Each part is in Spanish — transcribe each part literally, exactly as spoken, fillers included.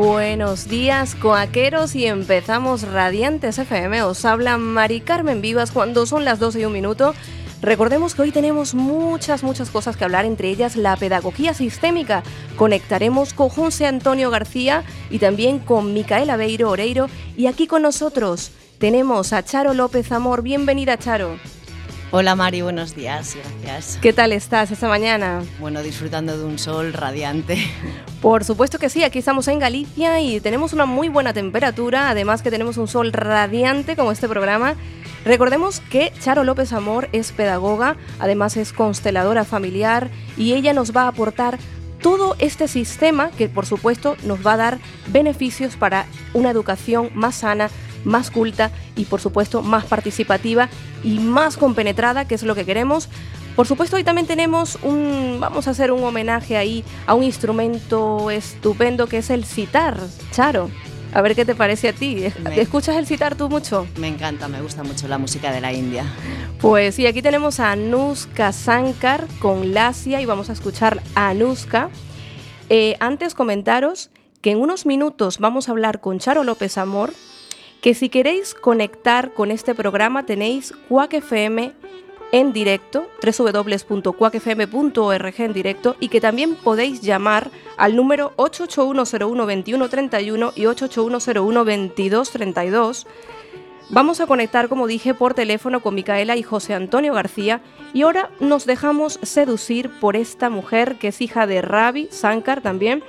Buenos días, coaqueros, y empezamos Radiantes F M. Os habla Mari Carmen Vivas cuando son las doce y un minuto. Recordemos que hoy tenemos muchas, muchas cosas que hablar, entre ellas la pedagogía sistémica. Conectaremos con José Antonio García y también con Micaela Beiro Oreiro. Y aquí con nosotros tenemos a Charo López Amor. Bienvenida, Charo. Hola, Mari, buenos días, gracias. ¿Qué tal estás esta mañana? Bueno, disfrutando de un sol radiante. Por supuesto que sí, aquí estamos en Galicia y tenemos una muy buena temperatura, además que tenemos un sol radiante como este programa. Recordemos que Charo López Amor es pedagoga, además es consteladora familiar, y ella nos va a aportar todo este sistema que, por supuesto, nos va a dar beneficios para una educación más sana, más culta y, por supuesto, más participativa y más compenetrada, que es lo que queremos. Por supuesto, hoy también tenemos un... vamos a hacer un homenaje ahí a un instrumento estupendo que es el sitar, Charo. A ver qué te parece a ti. ¿Te escuchas el sitar tú mucho? Me encanta, me gusta mucho la música de la India. Pues sí, aquí tenemos a Anuska Sankar con Lasia y vamos a escuchar a Anuska. Eh, antes comentaros que en unos minutos vamos a hablar con Charo López Amor, que si queréis conectar con este programa tenéis C U A C F M en directo, doble u doble u doble u punto cuac f m punto org en directo, y que también podéis llamar al número ocho ocho uno cero uno dos uno tres uno y ocho ocho uno cero uno dos dos tres dos. Vamos a conectar, como dije, por teléfono con Micaela y José Antonio García, y ahora nos dejamos seducir por esta mujer que es hija de Ravi Sankar también,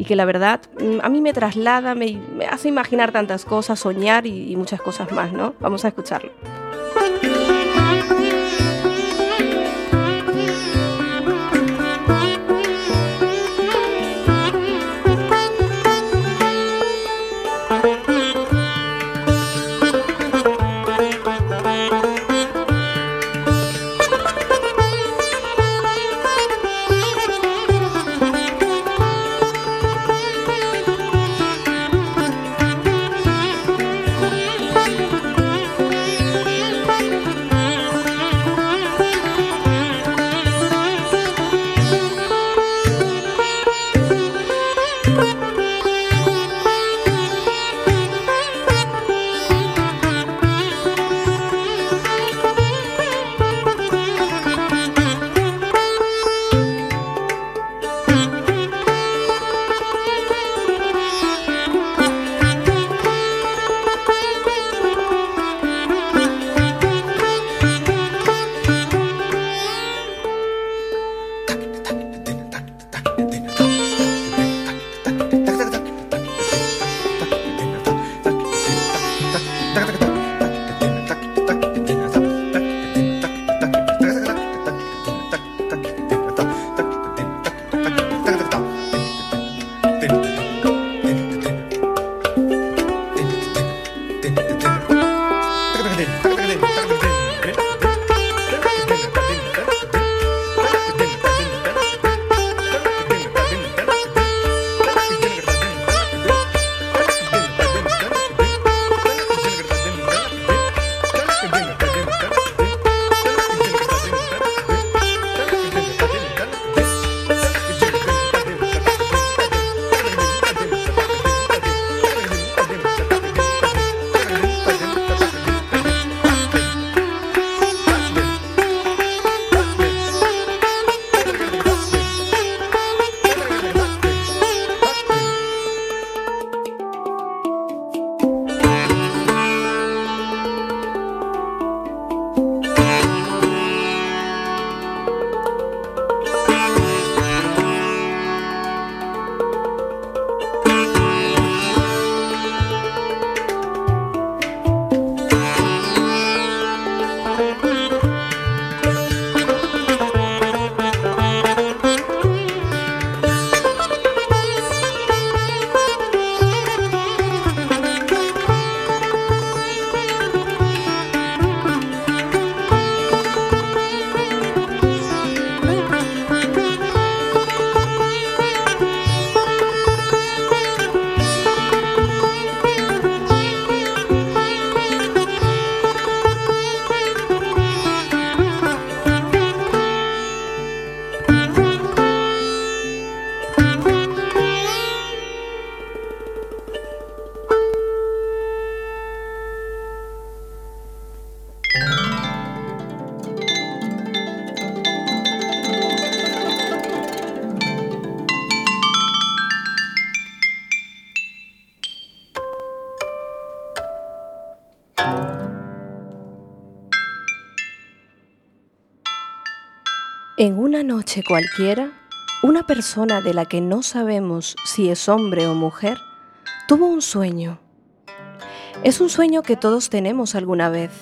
y que la verdad a mí me traslada, me, me hace imaginar tantas cosas, soñar y, y muchas cosas más, ¿no? Vamos a escucharlo. En una noche cualquiera, una persona de la que no sabemos si es hombre o mujer, tuvo un sueño. Es un sueño que todos tenemos alguna vez.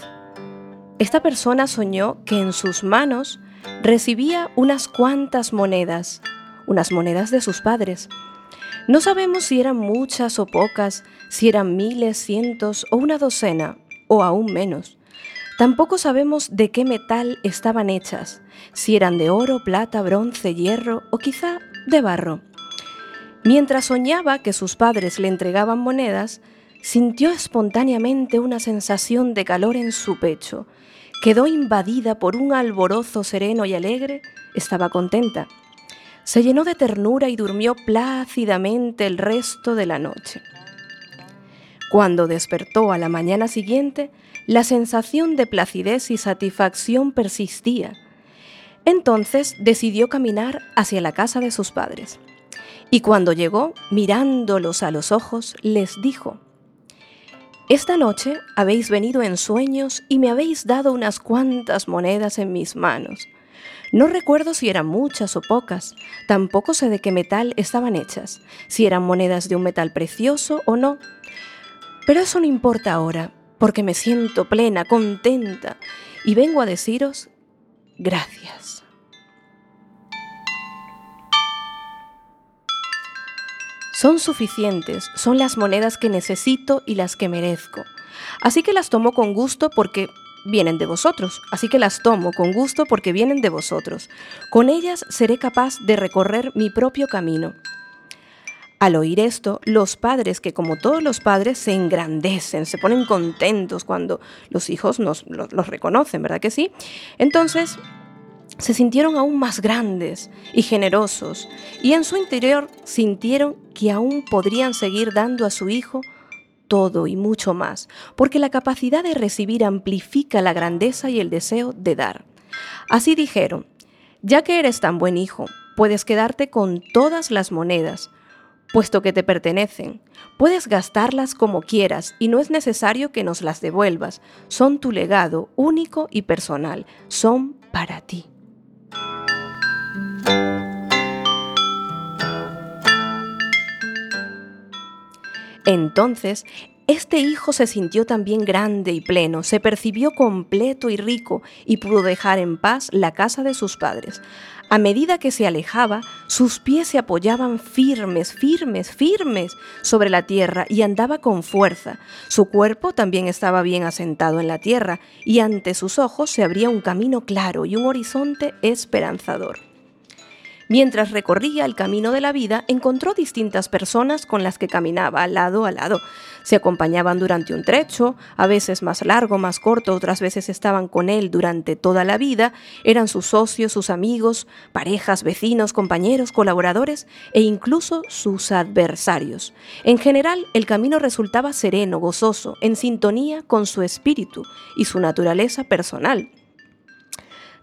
Esta persona soñó que en sus manos recibía unas cuantas monedas, unas monedas de sus padres. No sabemos si eran muchas o pocas, si eran miles, cientos o una docena, o aún menos. Tampoco sabemos de qué metal estaban hechas, si eran de oro, plata, bronce, hierro o quizá de barro. Mientras soñaba que sus padres le entregaban monedas, sintió espontáneamente una sensación de calor en su pecho. Quedó invadida por un alborozo sereno y alegre, estaba contenta. Se llenó de ternura y durmió plácidamente el resto de la noche. Cuando despertó a la mañana siguiente, la sensación de placidez y satisfacción persistía. Entonces decidió caminar hacia la casa de sus padres. Y cuando llegó, mirándolos a los ojos, les dijo: «Esta noche habéis venido en sueños y me habéis dado unas cuantas monedas en mis manos. No recuerdo si eran muchas o pocas, tampoco sé de qué metal estaban hechas, si eran monedas de un metal precioso o no. Pero eso no importa ahora, porque me siento plena, contenta, y vengo a deciros gracias». Son suficientes, son las monedas que necesito y las que merezco. Así que las tomo con gusto porque vienen de vosotros. Así que las tomo con gusto porque vienen de vosotros. Con ellas seré capaz de recorrer mi propio camino. Al oír esto, los padres, que como todos los padres se engrandecen, se ponen contentos cuando los hijos nos, los, los reconocen, ¿verdad que sí? Entonces, se sintieron aún más grandes y generosos, y en su interior sintieron que aún podrían seguir dando a su hijo todo y mucho más, porque la capacidad de recibir amplifica la grandeza y el deseo de dar. Así dijeron: «Ya que eres tan buen hijo, puedes quedarte con todas las monedas, puesto que te pertenecen. Puedes gastarlas como quieras y no es necesario que nos las devuelvas. Son tu legado único y personal. Son para ti». Entonces, este hijo se sintió también grande y pleno, se percibió completo y rico y pudo dejar en paz la casa de sus padres. A medida que se alejaba, sus pies se apoyaban firmes, firmes, firmes sobre la tierra y andaba con fuerza. Su cuerpo también estaba bien asentado en la tierra y ante sus ojos se abría un camino claro y un horizonte esperanzador. Mientras recorría el camino de la vida, encontró distintas personas con las que caminaba lado a lado. Se acompañaban durante un trecho, a veces más largo, más corto, otras veces estaban con él durante toda la vida. Eran sus socios, sus amigos, parejas, vecinos, compañeros, colaboradores e incluso sus adversarios. En general, el camino resultaba sereno, gozoso, en sintonía con su espíritu y su naturaleza personal.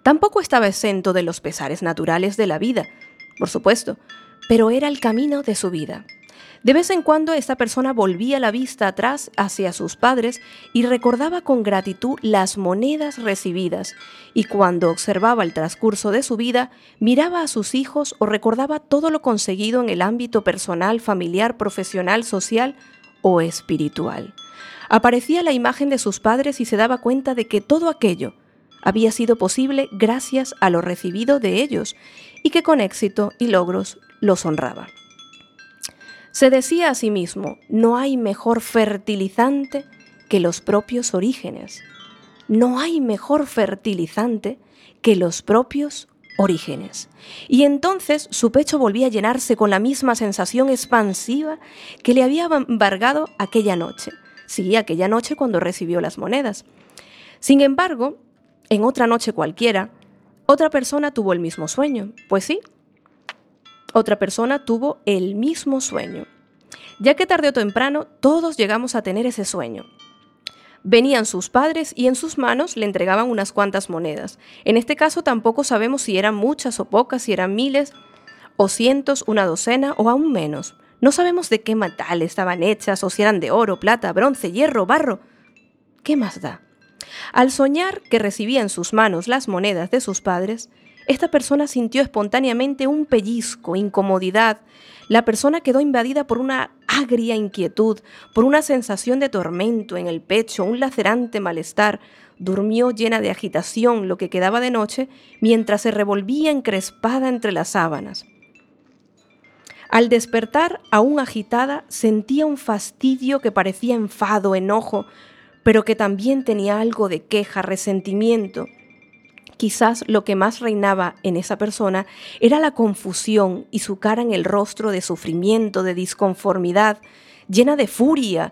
Tampoco estaba exento de los pesares naturales de la vida, por supuesto, pero era el camino de su vida. De vez en cuando esta persona volvía la vista atrás hacia sus padres y recordaba con gratitud las monedas recibidas, y cuando observaba el transcurso de su vida, miraba a sus hijos o recordaba todo lo conseguido en el ámbito personal, familiar, profesional, social o espiritual. Aparecía la imagen de sus padres y se daba cuenta de que todo aquello había sido posible gracias a lo recibido de ellos y que con éxito y logros los honraba. Se decía a sí mismo: no hay mejor fertilizante que los propios orígenes. No hay mejor fertilizante que los propios orígenes. Y entonces su pecho volvía a llenarse con la misma sensación expansiva que le había embargado aquella noche. Sí, aquella noche cuando recibió las monedas. Sin embargo, en otra noche cualquiera, otra persona tuvo el mismo sueño. Pues sí, otra persona tuvo el mismo sueño. Ya que tarde o temprano todos llegamos a tener ese sueño. Venían sus padres y en sus manos le entregaban unas cuantas monedas. En este caso tampoco sabemos si eran muchas o pocas, si eran miles o cientos, una docena o aún menos. No sabemos de qué metal estaban hechas o si eran de oro, plata, bronce, hierro, barro. ¿Qué más da? Al soñar que recibía en sus manos las monedas de sus padres, Esta persona sintió espontáneamente un pellizco, incomodidad. La persona quedó invadida por una agria inquietud, por una sensación de tormento en el pecho, un lacerante malestar. Durmió llena de agitación lo que quedaba de noche, mientras se revolvía encrespada entre las sábanas. Al despertar, aún agitada, sentía un fastidio que parecía enfado, enojo, pero que también tenía algo de queja, resentimiento. Quizás lo que más reinaba en esa persona era la confusión y su cara en el rostro de sufrimiento, de disconformidad, llena de furia,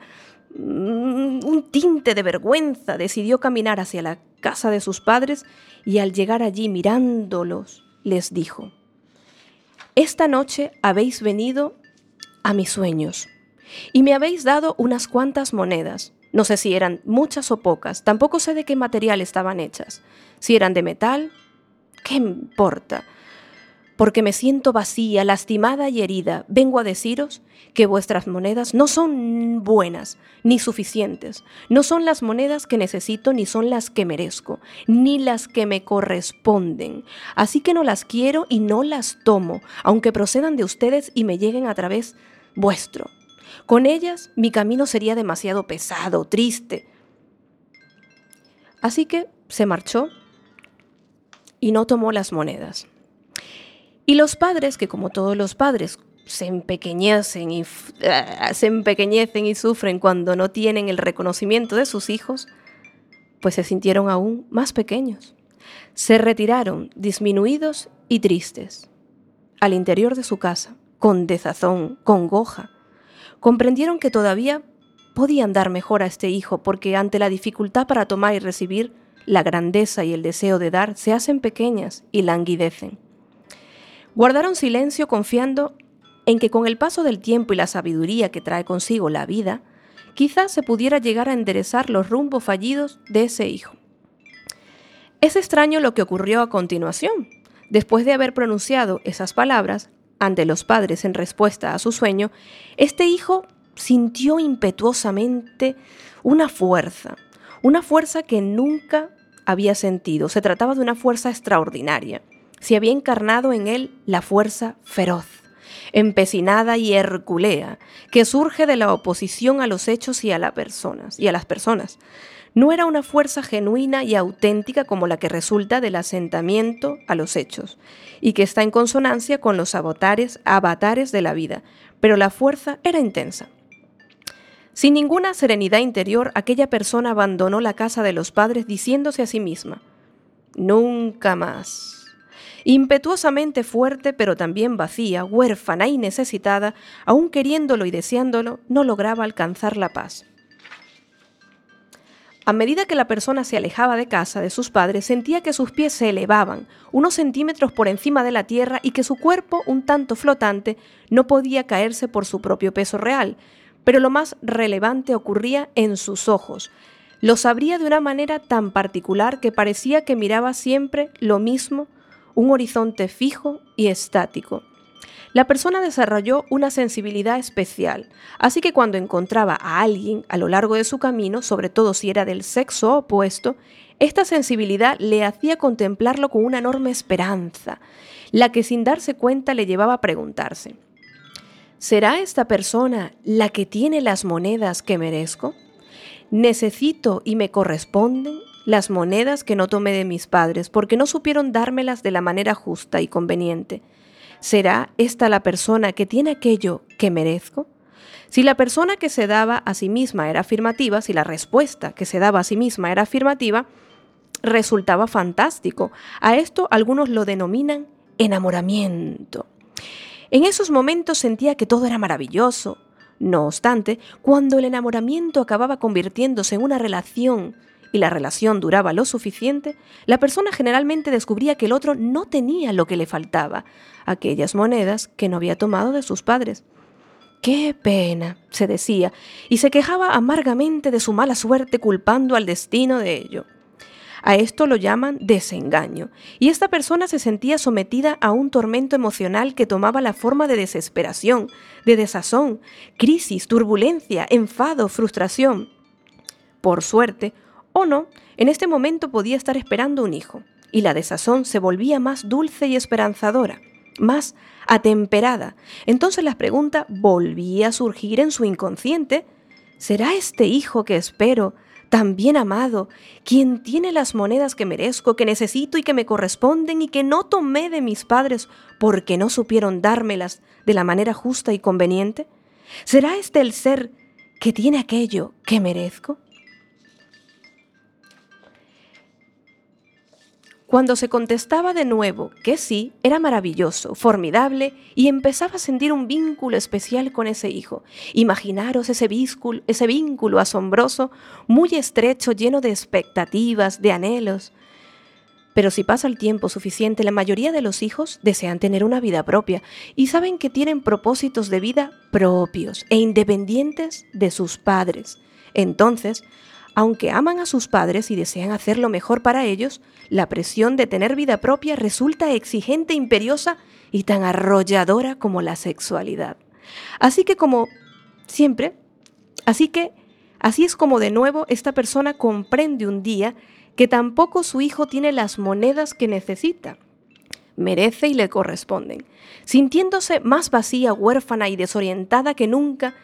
un tinte de vergüenza. Decidió caminar hacia la casa de sus padres y al llegar allí mirándolos les dijo: «Esta noche habéis venido a mis sueños y me habéis dado unas cuantas monedas». No sé si eran muchas o pocas, tampoco sé de qué material estaban hechas. Si eran de metal, ¿qué importa? Porque me siento vacía, lastimada y herida. Vengo a deciros que vuestras monedas no son buenas ni suficientes. No son las monedas que necesito, ni son las que merezco, ni las que me corresponden. Así que no las quiero y no las tomo, aunque procedan de ustedes y me lleguen a través vuestro. Con ellas mi camino sería demasiado pesado, triste. Así que se marchó y no tomó las monedas. Y los padres, que como todos los padres se empequeñecen y, uh, se empequeñecen y sufren cuando no tienen el reconocimiento de sus hijos, pues se sintieron aún más pequeños. Se retiraron disminuidos y tristes al interior de su casa, con desazón, congoja. Comprendieron que todavía podían dar mejor a este hijo, porque ante la dificultad para tomar y recibir, la grandeza y el deseo de dar se hacen pequeñas y languidecen. Guardaron silencio, confiando en que con el paso del tiempo y la sabiduría que trae consigo la vida, quizás se pudiera llegar a enderezar los rumbos fallidos de ese hijo. Es extraño lo que ocurrió a continuación. Después de haber pronunciado esas palabras ante los padres en respuesta a su sueño, este hijo sintió impetuosamente una fuerza, una fuerza que nunca había sentido. Se trataba de una fuerza extraordinaria. Se había encarnado en él la fuerza feroz, empecinada y herculea, que surge de la oposición a los hechos y a, la personas, y a las personas. No era una fuerza genuina y auténtica como la que resulta del asentamiento a los hechos y que está en consonancia con los avatares, avatares de la vida, pero la fuerza era intensa. Sin ninguna serenidad interior, aquella persona abandonó la casa de los padres diciéndose a sí misma: «Nunca más». Impetuosamente fuerte, pero también vacía, huérfana y necesitada, aún queriéndolo y deseándolo, no lograba alcanzar la paz. A medida que la persona se alejaba de casa de sus padres, sentía que sus pies se elevaban unos centímetros por encima de la tierra y que su cuerpo, un tanto flotante, no podía caerse por su propio peso real. Pero lo más relevante ocurría en sus ojos. Los abría de una manera tan particular que parecía que miraba siempre lo mismo, un horizonte fijo y estático. La persona desarrolló una sensibilidad especial, así que cuando encontraba a alguien a lo largo de su camino, sobre todo si era del sexo opuesto, esta sensibilidad le hacía contemplarlo con una enorme esperanza, la que sin darse cuenta le llevaba a preguntarse: ¿será esta persona la que tiene las monedas que merezco? ¿Necesito y me corresponden las monedas que no tomé de mis padres porque no supieron dármelas de la manera justa y conveniente? ¿Será esta la persona que tiene aquello que merezco? Si la persona que se daba a sí misma era afirmativa, si la respuesta que se daba a sí misma era afirmativa, resultaba fantástico. A esto algunos lo denominan enamoramiento. En esos momentos sentía que todo era maravilloso. No obstante, cuando el enamoramiento acababa convirtiéndose en una relación y la relación duraba lo suficiente, la persona generalmente descubría que el otro no tenía lo que le faltaba, aquellas monedas que no había tomado de sus padres. «¡Qué pena!», se decía, y se quejaba amargamente de su mala suerte, culpando al destino de ello. A esto lo llaman desengaño, y esta persona se sentía sometida a un tormento emocional que tomaba la forma de desesperación, de desazón, crisis, turbulencia, enfado, frustración. Por suerte, o no, en este momento podía estar esperando un hijo. y la desazón se volvía más dulce y esperanzadora, más atemperada. Entonces la pregunta volvía a surgir en su inconsciente: ¿será este hijo que espero, tan bien amado, quien tiene las monedas que merezco, que necesito y que me corresponden y que no tomé de mis padres porque no supieron dármelas de la manera justa y conveniente? ¿Será este el ser que tiene aquello que merezco? Cuando se contestaba de nuevo que sí, era maravilloso, formidable, y empezaba a sentir un vínculo especial con ese hijo. Imaginaros ese vínculo, ese vínculo asombroso, muy estrecho, lleno de expectativas, de anhelos. Pero si pasa el tiempo suficiente, la mayoría de los hijos desean tener una vida propia y saben que tienen propósitos de vida propios e independientes de sus padres. Entonces, aunque aman a sus padres y desean hacer lo mejor para ellos, la presión de tener vida propia resulta exigente, imperiosa y tan arrolladora como la sexualidad. Así que como siempre, así que así es como de nuevo esta persona comprende un día que tampoco su hijo tiene las monedas que necesita, merece y le corresponden. Sintiéndose más vacía, huérfana y desorientada que nunca,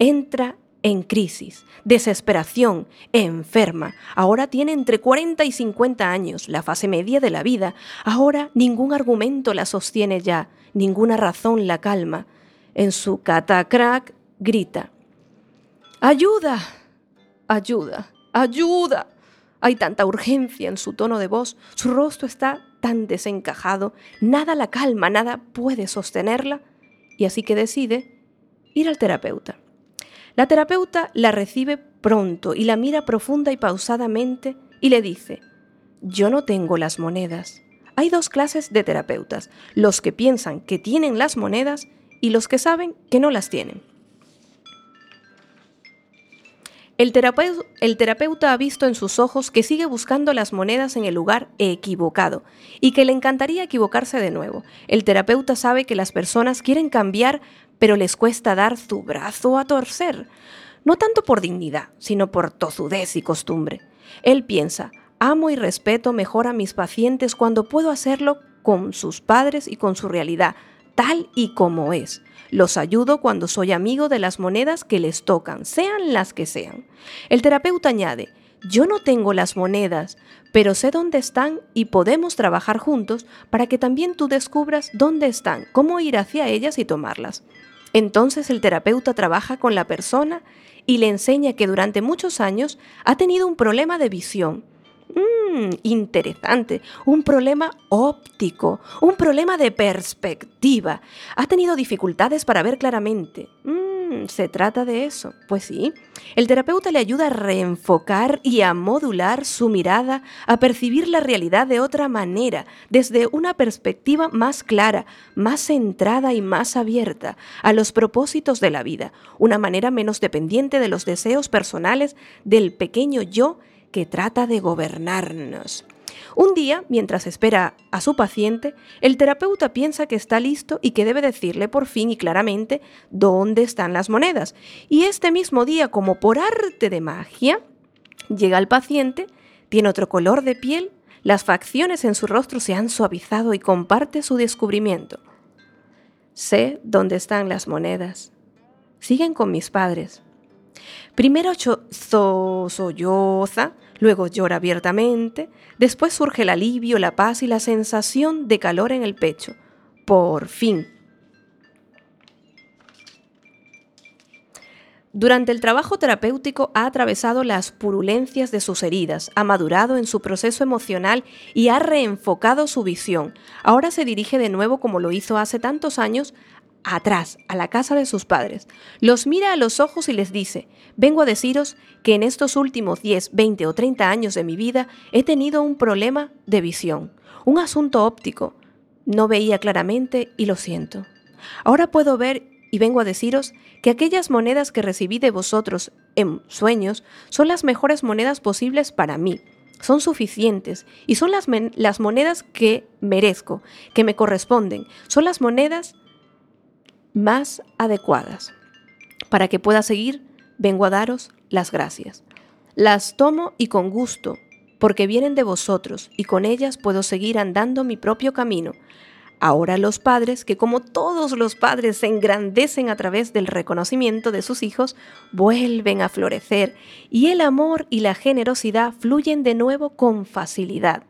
entra en crisis, desesperación, enferma. Ahora tiene entre cuarenta y cincuenta años, la fase media de la vida. Ahora ningún argumento la sostiene ya, ninguna razón la calma. En su catacrack grita: ¡ayuda! ¡Ayuda! ¡Ayuda! Hay tanta urgencia en su tono de voz, su rostro está tan desencajado, nada la calma, nada puede sostenerla, y así que decide ir al terapeuta. La terapeuta la recibe pronto y la mira profunda y pausadamente y le dice: yo no tengo las monedas. Hay dos clases de terapeutas, los que piensan que tienen las monedas y los que saben que no las tienen. El terapeuta, el terapeuta ha visto en sus ojos que sigue buscando las monedas en el lugar equivocado y que le encantaría equivocarse de nuevo. El terapeuta sabe que las personas quieren cambiar, pero les cuesta dar su brazo a torcer, no tanto por dignidad, sino por tozudez y costumbre. Él piensa: amo y respeto mejor a mis pacientes cuando puedo hacerlo con sus padres y con su realidad, tal y como es. Los ayudo cuando soy amigo de las monedas que les tocan, sean las que sean. El terapeuta añade: yo no tengo las monedas, pero sé dónde están y podemos trabajar juntos para que también tú descubras dónde están, cómo ir hacia ellas y tomarlas. Entonces el terapeuta trabaja con la persona y le enseña que durante muchos años ha tenido un problema de visión. Mmm, interesante, un problema óptico, un problema de perspectiva. Ha tenido dificultades para ver claramente. Mmm, ¿se trata de eso? Pues sí. El terapeuta le ayuda a reenfocar y a modular su mirada, a percibir la realidad de otra manera, desde una perspectiva más clara, más centrada y más abierta a los propósitos de la vida, una manera menos dependiente de los deseos personales del pequeño yo que trata de gobernarnos. Un día, mientras espera a su paciente, el terapeuta piensa que está listo y que debe decirle por fin y claramente dónde están las monedas. Y este mismo día, como por arte de magia, llega el paciente, tiene otro color de piel, las facciones en su rostro se han suavizado y comparte su descubrimiento. Sé dónde están las monedas. Siguen con mis padres. Primero solloza, luego llora abiertamente, después surge el alivio, la paz y la sensación de calor en el pecho. Por fin. Durante el trabajo terapéutico ha atravesado las purulencias de sus heridas, ha madurado en su proceso emocional y ha reenfocado su visión. Ahora se dirige de nuevo, como lo hizo hace tantos años, atrás, a la casa de sus padres. Los mira a los ojos y les dice: vengo a deciros que en estos últimos diez, veinte o treinta años de mi vida he tenido un problema de visión, un asunto óptico. No veía claramente y lo siento. Ahora puedo ver y vengo a deciros que aquellas monedas que recibí de vosotros en sueños son las mejores monedas posibles para mí. Son suficientes y son las, men- las monedas que merezco, que me corresponden. Son las monedas más adecuadas. Para que pueda seguir, vengo a daros las gracias. Las tomo y con gusto, porque vienen de vosotros, y con ellas puedo seguir andando mi propio camino. Ahora los padres, que como todos los padres se engrandecen a través del reconocimiento de sus hijos, vuelven a florecer y el amor y la generosidad fluyen de nuevo con facilidad.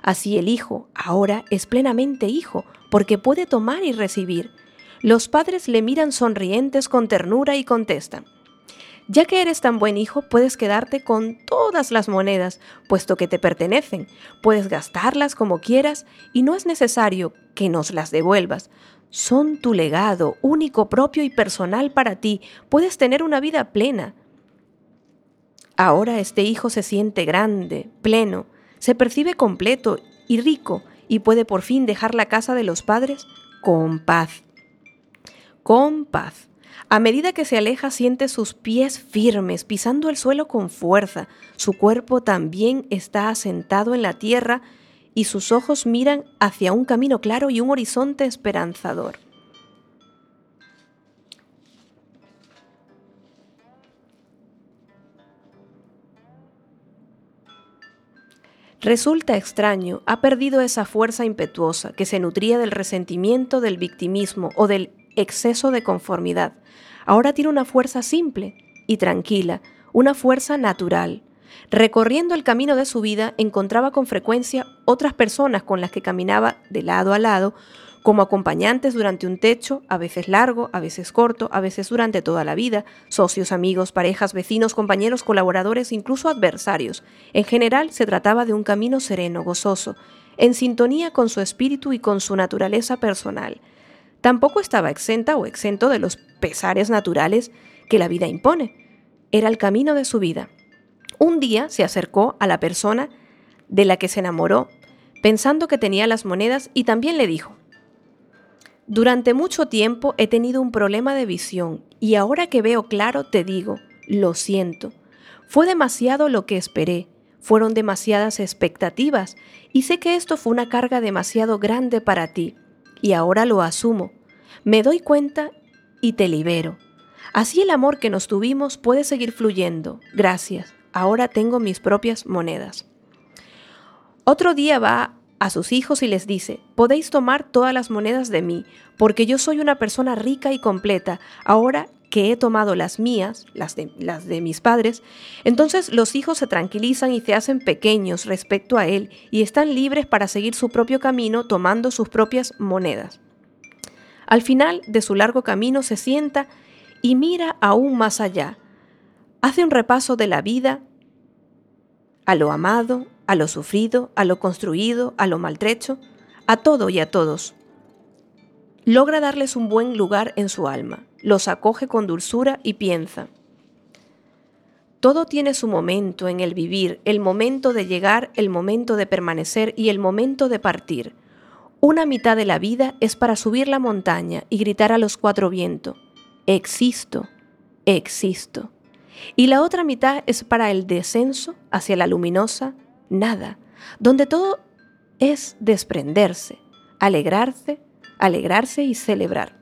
Así el hijo ahora es plenamente hijo, porque puede tomar y recibir. Los padres le miran sonrientes con ternura y contestan: ya que eres tan buen hijo, puedes quedarte con todas las monedas, puesto que te pertenecen. Puedes gastarlas como quieras y no es necesario que nos las devuelvas. Son tu legado, único, propio y personal para ti. Puedes tener una vida plena. Ahora este hijo se siente grande, pleno, se percibe completo y rico y puede por fin dejar la casa de los padres con paz. Con paz. A medida que se aleja, siente sus pies firmes, pisando el suelo con fuerza. Su cuerpo también está asentado en la tierra y sus ojos miran hacia un camino claro y un horizonte esperanzador. Resulta extraño, ha perdido esa fuerza impetuosa que se nutría del resentimiento, del victimismo o del exceso de conformidad. Ahora tiene una fuerza simple y tranquila, una fuerza natural. Recorriendo el camino de su vida, encontraba con frecuencia otras personas con las que caminaba de lado a lado, como acompañantes durante un trecho, a veces largo, a veces corto, a veces durante toda la vida, socios, amigos, parejas, vecinos, compañeros, colaboradores, incluso adversarios. En general, se trataba de un camino sereno, gozoso, en sintonía con su espíritu y con su naturaleza personal. Tampoco estaba exenta o exento de los pesares naturales que la vida impone. Era el camino de su vida. Un día se acercó a la persona de la que se enamoró, pensando que tenía las monedas, y también le dijo: «Durante mucho tiempo he tenido un problema de visión y ahora que veo claro te digo, lo siento. Fue demasiado lo que esperé, fueron demasiadas expectativas y sé que esto fue una carga demasiado grande para ti. Y ahora lo asumo, me doy cuenta y te libero. Así el amor que nos tuvimos puede seguir fluyendo. Gracias, ahora tengo mis propias monedas». Otro día va a sus hijos y les dice: «Podéis tomar todas las monedas de mí, porque yo soy una persona rica y completa. Ahora que he tomado las mías, las de, las de mis padres». Entonces los hijos se tranquilizan y se hacen pequeños respecto a él y están libres para seguir su propio camino tomando sus propias monedas. Al final de su largo camino se sienta y mira aún más allá. Hace un repaso de la vida, a lo amado, a lo sufrido, a lo construido, a lo maltrecho, a todo y a todos. Logra darles un buen lugar en su alma, los acoge con dulzura y piensa: todo tiene su momento en el vivir, el momento de llegar, el momento de permanecer y el momento de partir. Una mitad de la vida es para subir la montaña y gritar a los cuatro vientos: «Existo, existo». Y la otra mitad es para el descenso hacia la luminosa nada, donde todo es desprenderse, alegrarse, alegrarse y celebrar.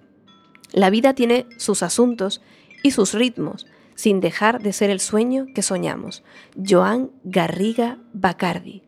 La vida tiene sus asuntos y sus ritmos, sin dejar de ser el sueño que soñamos. Joan Garriga Bacardi.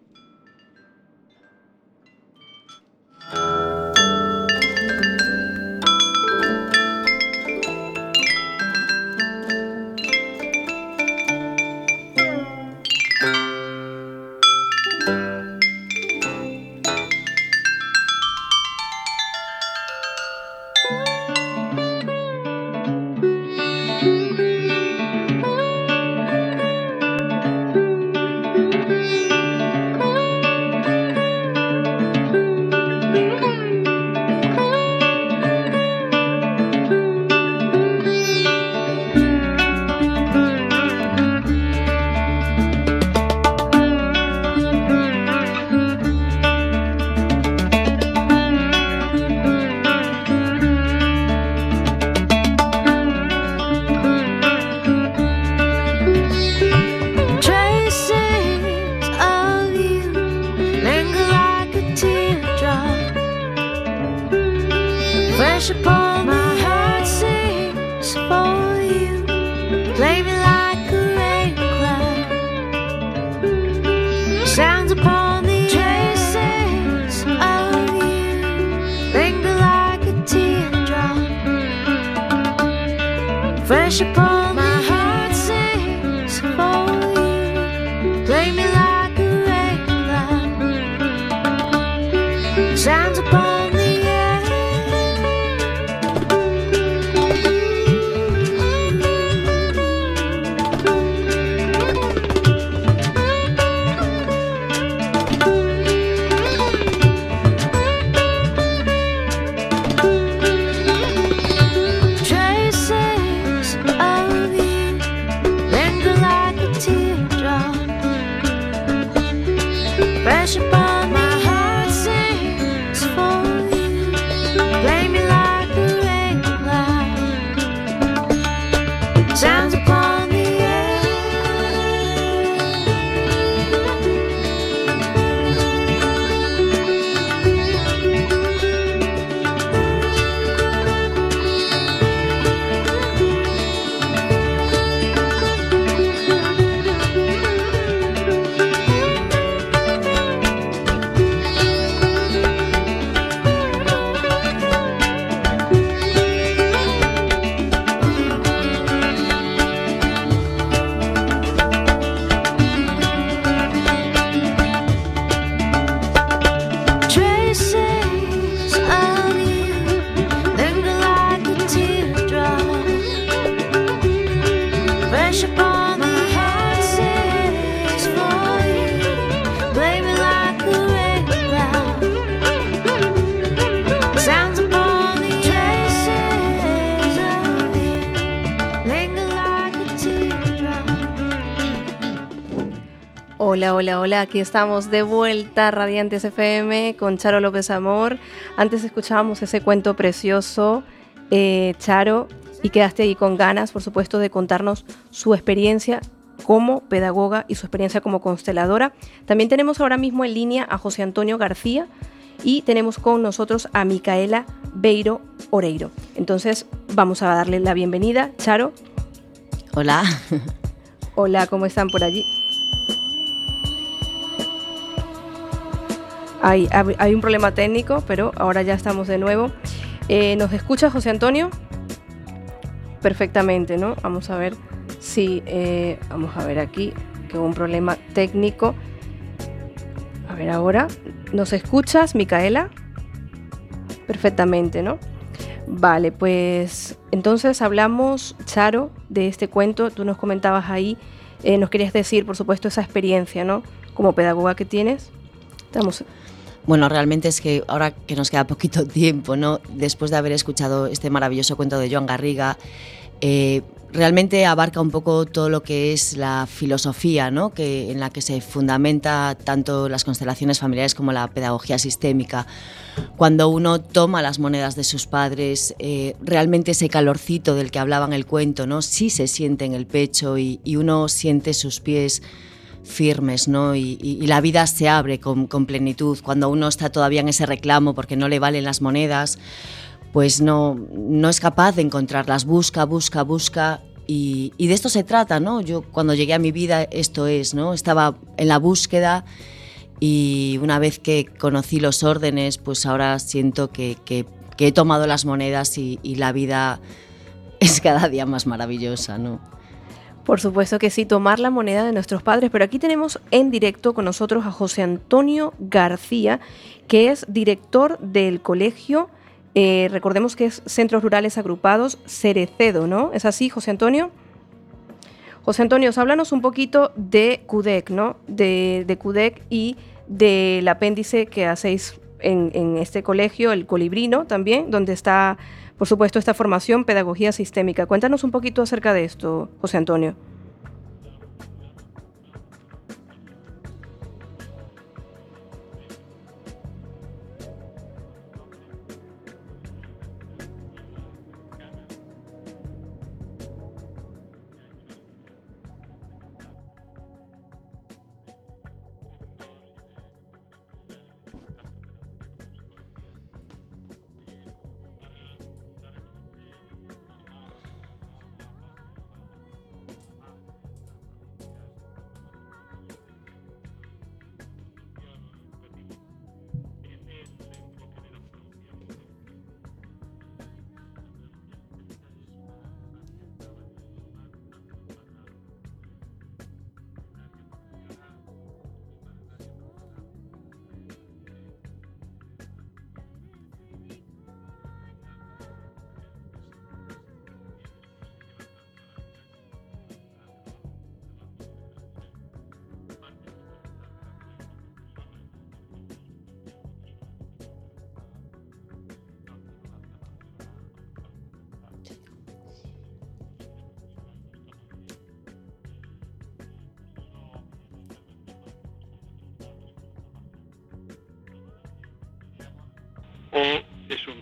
fresh upon my heart sings for you. Play me like a raindrop sounds upon the air. Hola, hola, hola, aquí estamos de vuelta, Radiantes F M, con Charo López Amor. Antes escuchábamos ese cuento precioso, eh, Charo, y quedaste ahí con ganas, por supuesto, de contarnos su experiencia como pedagoga y su experiencia como consteladora. También tenemos ahora mismo en línea a José Antonio García y tenemos con nosotros a Micaela Beiro Oreiro. Entonces, vamos a darle la bienvenida. Charo. Hola. Hola, ¿cómo están por allí? Hay, hay un problema técnico, pero ahora ya estamos de nuevo. Eh, ¿Nos escucha José Antonio? Perfectamente, ¿no? Vamos a ver si... Eh, vamos a ver aquí, que hubo un problema técnico. A ver ahora. ¿Nos escuchas, Micaela? Perfectamente, ¿no? Vale, pues entonces hablamos, Charo, de este cuento. Tú nos comentabas ahí, eh, nos querías decir, por supuesto, esa experiencia, ¿no? Como pedagoga que tienes. Estamos... Bueno, realmente es que ahora que nos queda poquito tiempo, ¿no? Después de haber escuchado este maravilloso cuento de Joan Garriga, eh, realmente abarca un poco todo lo que es la filosofía, ¿no? Que, en la que se fundamenta tanto las constelaciones familiares como la pedagogía sistémica. Cuando uno toma las monedas de sus padres, eh, realmente ese calorcito del que hablaba en el cuento, ¿no? Sí se siente en el pecho y, y uno siente sus pies firmes, ¿no? Y, y, y la vida se abre con, con plenitud. Cuando uno está todavía en ese reclamo porque no le valen las monedas, pues no, no es capaz de encontrarlas. Busca, busca, busca y, y de esto se trata, ¿no? Yo cuando llegué a mi vida esto es, ¿no? Estaba en la búsqueda y una vez que conocí los órdenes, pues ahora siento que, que, que he tomado las monedas y, y la vida es cada día más maravillosa, ¿no? Por supuesto que sí, tomar la moneda de nuestros padres, pero aquí tenemos en directo con nosotros a José Antonio García, que es director del colegio, eh, recordemos que es Centros Rurales Agrupados, Cerecedo, ¿no? ¿Es así, José Antonio? José Antonio, háblanos un poquito de CUDEC, ¿no? De, de CUDEC y del apéndice que hacéis en, en este colegio, el Colibrí, ¿no? También, donde está... Por supuesto, esta formación, pedagogía sistémica. Cuéntanos un poquito acerca de esto, José Antonio.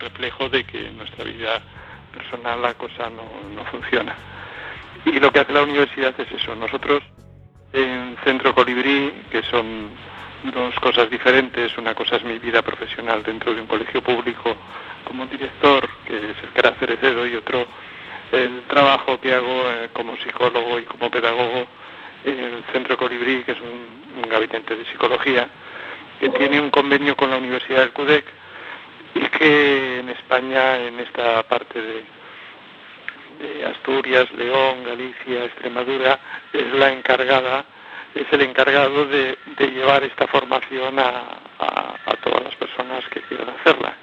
reflejo de que en nuestra vida personal la cosa no, no funciona. Y lo que hace la universidad es eso. Nosotros en Centro Colibrí, que son dos cosas diferentes, una cosa es mi vida profesional dentro de un colegio público como director, que es el que era Cerecedo, y otro el trabajo que hago eh, como psicólogo y como pedagogo en el Centro Colibrí, que es un, un gabinete de psicología, que tiene un convenio con la Universidad del CUDEC y que en España, en esta parte de, de Asturias, León, Galicia, Extremadura, es la encargada, es el encargado de, de llevar esta formación a, a, a todas las personas que quieran hacerla.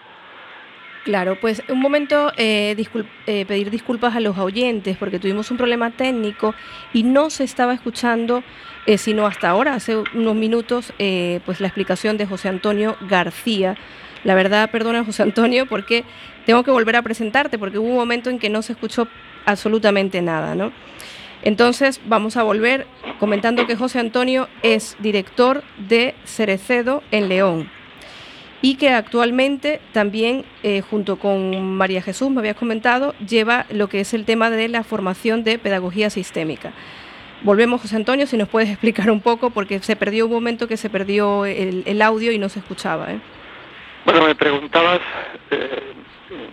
Claro, pues un momento eh, discul- eh, pedir disculpas a los oyentes porque tuvimos un problema técnico y no se estaba escuchando, eh, sino hasta ahora, hace unos minutos, eh, pues la explicación de José Antonio García. La verdad, perdona José Antonio, porque tengo que volver a presentarte porque hubo un momento en que no se escuchó absolutamente nada, ¿no? Entonces vamos a volver comentando que José Antonio es director de Cerecedo en León. Y que actualmente también, eh, junto con María Jesús, me habías comentado, lleva lo que es el tema de la formación de pedagogía sistémica. Volvemos, José Antonio, si nos puedes explicar un poco, porque se perdió un momento que se perdió el, el audio y no se escuchaba, ¿eh? Bueno, me preguntabas, eh,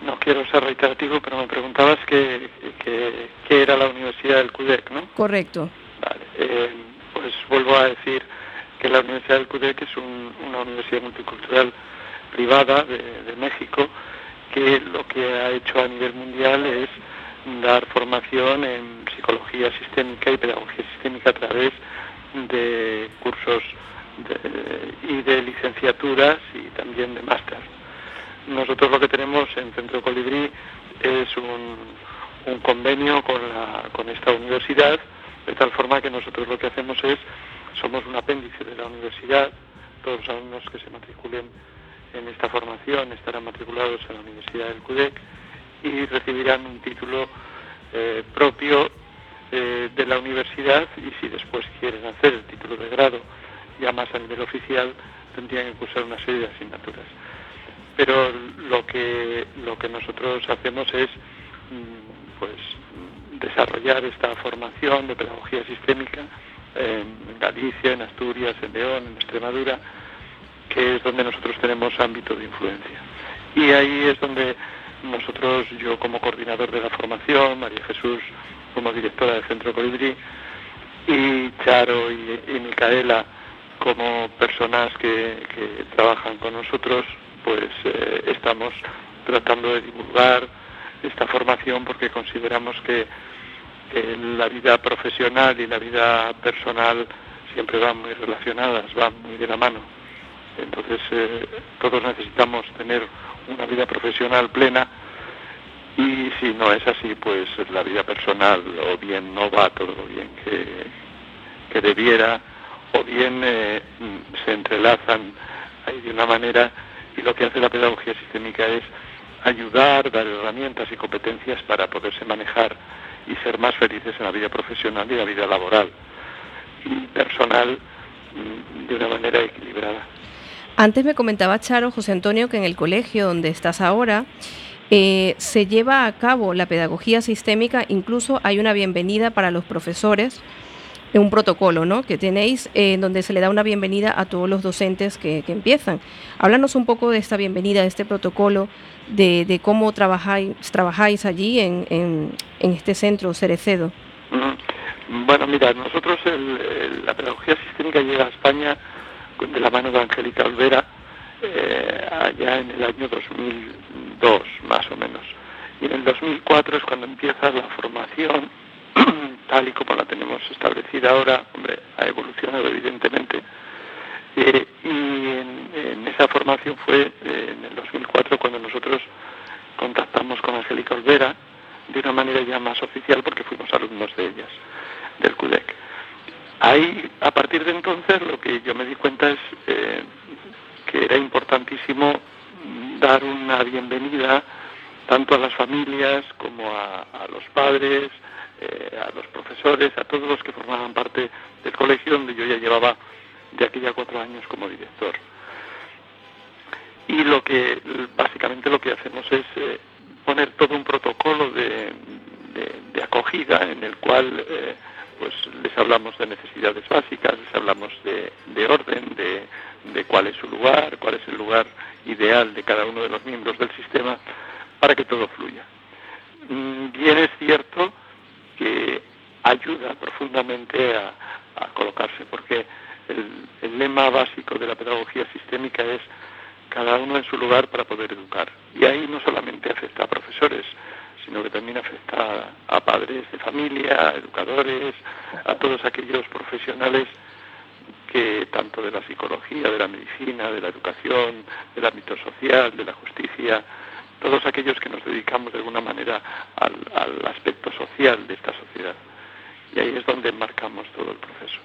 no quiero ser reiterativo, pero me preguntabas qué que, que era la Universidad del CUDEC, ¿no? Correcto. Vale, eh, pues vuelvo a decir que la Universidad del CUDEC es un, una universidad multicultural privada de, de México, que lo que ha hecho a nivel mundial es dar formación en psicología sistémica y pedagogía sistémica a través de cursos de, y de licenciaturas y también de máster. Nosotros lo que tenemos en Centro Colibrí es un, un convenio con, la, con esta universidad, de tal forma que nosotros lo que hacemos es, somos un apéndice de la universidad, todos los alumnos que se matriculen en esta formación estarán matriculados en la Universidad del CUDEC y recibirán un título eh, propio eh, de la universidad, y si después quieren hacer el título de grado ya más a nivel oficial tendrían que cursar una serie de asignaturas. Pero lo que lo que nosotros hacemos es pues desarrollar esta formación de pedagogía sistémica en Galicia, en Asturias, en León, en Extremadura, que es donde nosotros tenemos ámbito de influencia. Y ahí es donde nosotros, yo como coordinador de la formación, María Jesús como directora del Centro Colibrí, y Charo y, y Micaela como personas que, que trabajan con nosotros, pues eh, estamos tratando de divulgar esta formación porque consideramos que la vida profesional y la vida personal siempre van muy relacionadas, van muy de la mano. Entonces eh, todos necesitamos tener una vida profesional plena, y si no es así, pues la vida personal o bien no va todo lo bien que, que debiera, o bien eh, se entrelazan ahí de una manera, y lo que hace la pedagogía sistémica es ayudar, dar herramientas y competencias para poderse manejar y ser más felices en la vida profesional y la vida laboral y personal de una manera equilibrada. Antes me comentaba Charo, José Antonio, que en el colegio donde estás ahora eh, se lleva a cabo la pedagogía sistémica, incluso hay una bienvenida para los profesores, un protocolo, ¿no?, que tenéis eh, donde se le da una bienvenida a todos los docentes que, que empiezan. Háblanos un poco de esta bienvenida, de este protocolo, de, de cómo trabajáis trabajáis allí en, en, en este centro Cerecedo. Bueno, mira, nosotros el, el, la pedagogía sistémica llega a España de la mano de Angélica Olvera eh, allá en el año dos mil dos, más o menos. Y en el dos mil cuatro es cuando empieza la formación, tal y como la tenemos establecida ahora. Hombre, ha evolucionado evidentemente. Eh, y en, en esa formación fue eh, en el dos mil cuatro cuando nosotros contactamos con Angélica Olvera de una manera ya más oficial, porque fuimos alumnos de ellas, del CUDEC. Ahí, a partir de entonces, lo que yo me di cuenta es eh, que era importantísimo dar una bienvenida tanto a las familias como a, a los padres, Eh, a los profesores, a todos los que formaban parte del colegio, donde yo ya llevaba de aquí ya cuatro años como director. y lo que básicamente lo que hacemos es eh, poner todo un protocolo de, de, de acogida en el cual eh, pues les hablamos de necesidades básicas, les hablamos de, de orden, de, de cuál es su lugar, cuál es el lugar ideal de cada uno de los miembros del sistema para que todo fluya. Bien es cierto que ayuda profundamente a, a colocarse, porque el, el lema básico de la pedagogía sistémica es cada uno en su lugar para poder educar. Y ahí no solamente afecta a profesores, sino que también afecta a, a padres de familia, a educadores, a todos aquellos profesionales que tanto de la psicología, de la medicina, de la educación, del ámbito social, de la justicia, todos aquellos que nos dedicamos de alguna manera al, al aspecto social de esta sociedad. Y ahí es donde enmarcamos todo el proceso.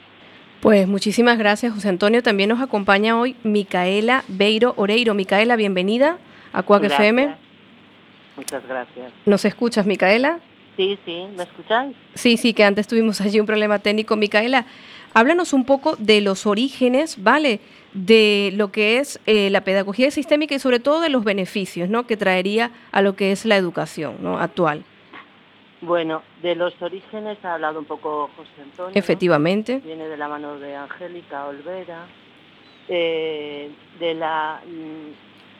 Pues muchísimas gracias, José Antonio. También nos acompaña hoy Micaela Beiro Oreiro. Micaela, bienvenida a CUAC F M. Muchas gracias. ¿Nos escuchas, Micaela? Sí, sí, ¿me escucháis? Sí, sí, que antes tuvimos allí un problema técnico. Micaela, háblanos un poco de los orígenes, ¿vale?, de lo que es eh, la pedagogía sistémica y sobre todo de los beneficios, ¿no?, que traería a lo que es la educación, ¿no?, actual. Bueno, de los orígenes ha hablado un poco José Antonio. Efectivamente. ¿No? Viene de la mano de Angélica Olvera. Eh, de la,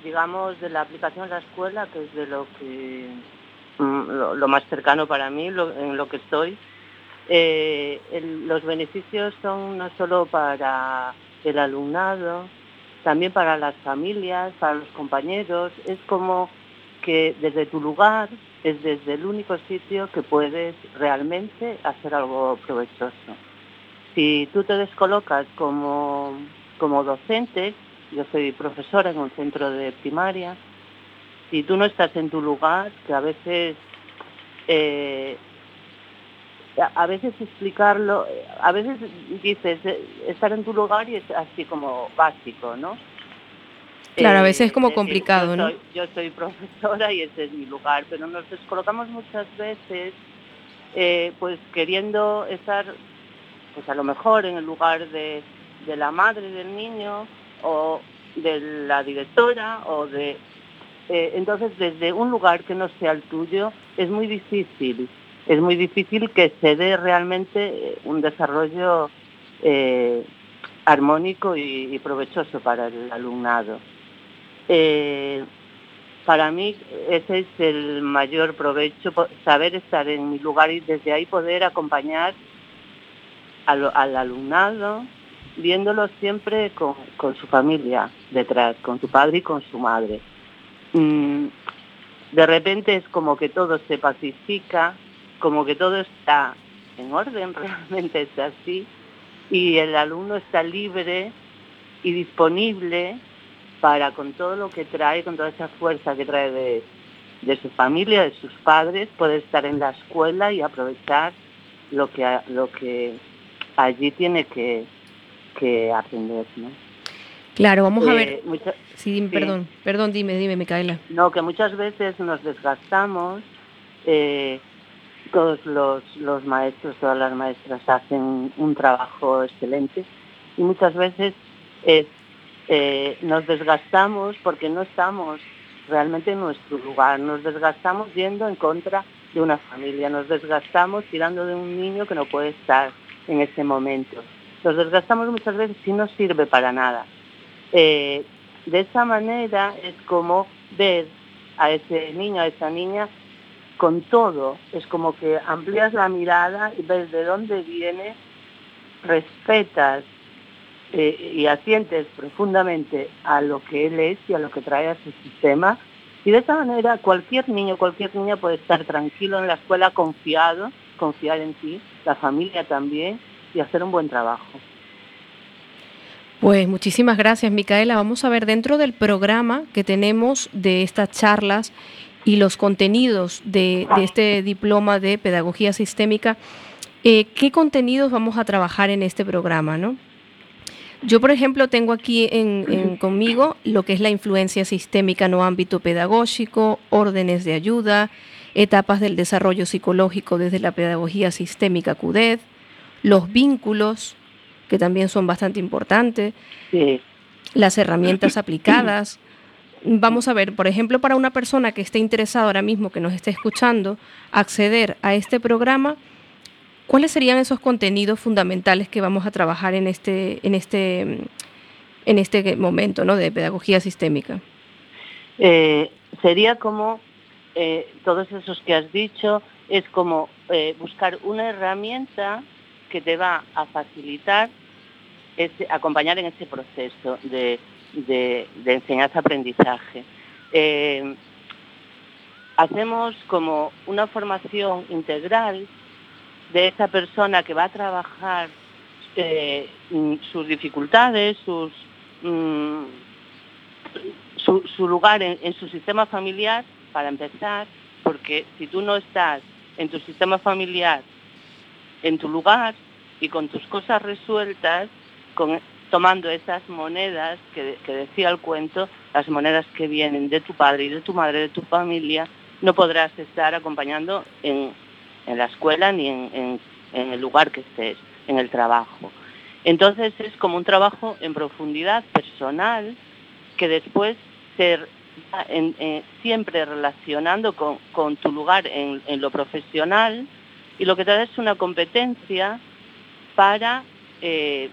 digamos, de la aplicación a la escuela, que es de lo que lo, lo más cercano para mí, lo, en lo que estoy. Eh, el, los beneficios son no solo para el alumnado, también para las familias, para los compañeros. Es como que desde tu lugar es desde el único sitio que puedes realmente hacer algo provechoso. Si tú te descolocas como, como docente, yo soy profesora en un centro de primaria, si tú no estás en tu lugar, que a veces... Eh, A veces explicarlo, a veces dices, estar en tu lugar y es así como básico, ¿no? Claro, eh, a veces es como complicado, decir, ¿no? Yo soy, yo soy profesora y ese es mi lugar, pero nos descolocamos muchas veces, eh, pues queriendo estar, pues a lo mejor en el lugar de, de la madre del niño o de la directora o de... Eh, entonces, desde un lugar que no sea el tuyo es muy difícil. Es muy difícil que se dé realmente un desarrollo eh, armónico y, y provechoso para el alumnado. Eh, para mí ese es el mayor provecho, saber estar en mi lugar y desde ahí poder acompañar al, al alumnado, viéndolo siempre con, con su familia detrás, con su padre y con su madre. Mm, de repente es como que todo se pacifica, como que todo está en orden, realmente es así, y el alumno está libre y disponible para, con todo lo que trae, con toda esa fuerza que trae de, de su familia, de sus padres, poder estar en la escuela y aprovechar lo que, lo que allí tiene que, que aprender, ¿no? Claro, vamos eh, a ver... Mucha... Sí, sí, perdón, perdón, dime, dime, Micaela. No, que muchas veces nos desgastamos... Eh, Todos los, los maestros, todas las maestras hacen un trabajo excelente y muchas veces eh, eh, nos desgastamos porque no estamos realmente en nuestro lugar, nos desgastamos yendo en contra de una familia, nos desgastamos tirando de un niño que no puede estar en ese momento, nos desgastamos muchas veces y no sirve para nada. Eh, de esa manera es como ver a ese niño, a esa niña, con todo, es como que amplías la mirada y ves de dónde viene, respetas eh, y asientes profundamente a lo que él es y a lo que trae a su sistema. Y de esa manera cualquier niño, cualquier niña puede estar tranquilo en la escuela, confiado, confiar en ti, la familia también, y hacer un buen trabajo. Pues muchísimas gracias, Micaela. Vamos a ver, dentro del programa que tenemos de estas charlas y los contenidos de, de este diploma de pedagogía sistémica, eh, ¿qué contenidos vamos a trabajar en este programa, no? Yo, por ejemplo, tengo aquí en, en, conmigo lo que es la influencia sistémica no ámbito pedagógico, órdenes de ayuda, etapas del desarrollo psicológico desde la pedagogía sistémica CUDEC, los vínculos, que también son bastante importantes, sí, las herramientas aplicadas, Vamos a ver, por ejemplo, para una persona que esté interesada ahora mismo, que nos esté escuchando, acceder a este programa, ¿cuáles serían esos contenidos fundamentales que vamos a trabajar en este, en este, en este momento, ¿no?, de pedagogía sistémica? Eh, sería como eh, todos esos que has dicho, es como eh, buscar una herramienta que te va a facilitar, ese, acompañar en ese proceso de, de, de enseñanza-aprendizaje. Eh, hacemos como una formación integral de esa persona que va a trabajar eh, sus dificultades, sus... Mm, Su, su lugar en, en su sistema familiar, para empezar, porque si tú no estás en tu sistema familiar, en tu lugar y con tus cosas resueltas, con, tomando esas monedas que, que decía el cuento, las monedas que vienen de tu padre y de tu madre, de tu familia, no podrás estar acompañando en, en la escuela ni en, en, en el lugar que estés, en el trabajo. Entonces es como un trabajo en profundidad personal que después ser en, en, siempre relacionando con, con tu lugar en, en lo profesional, y lo que te da es una competencia para, eh,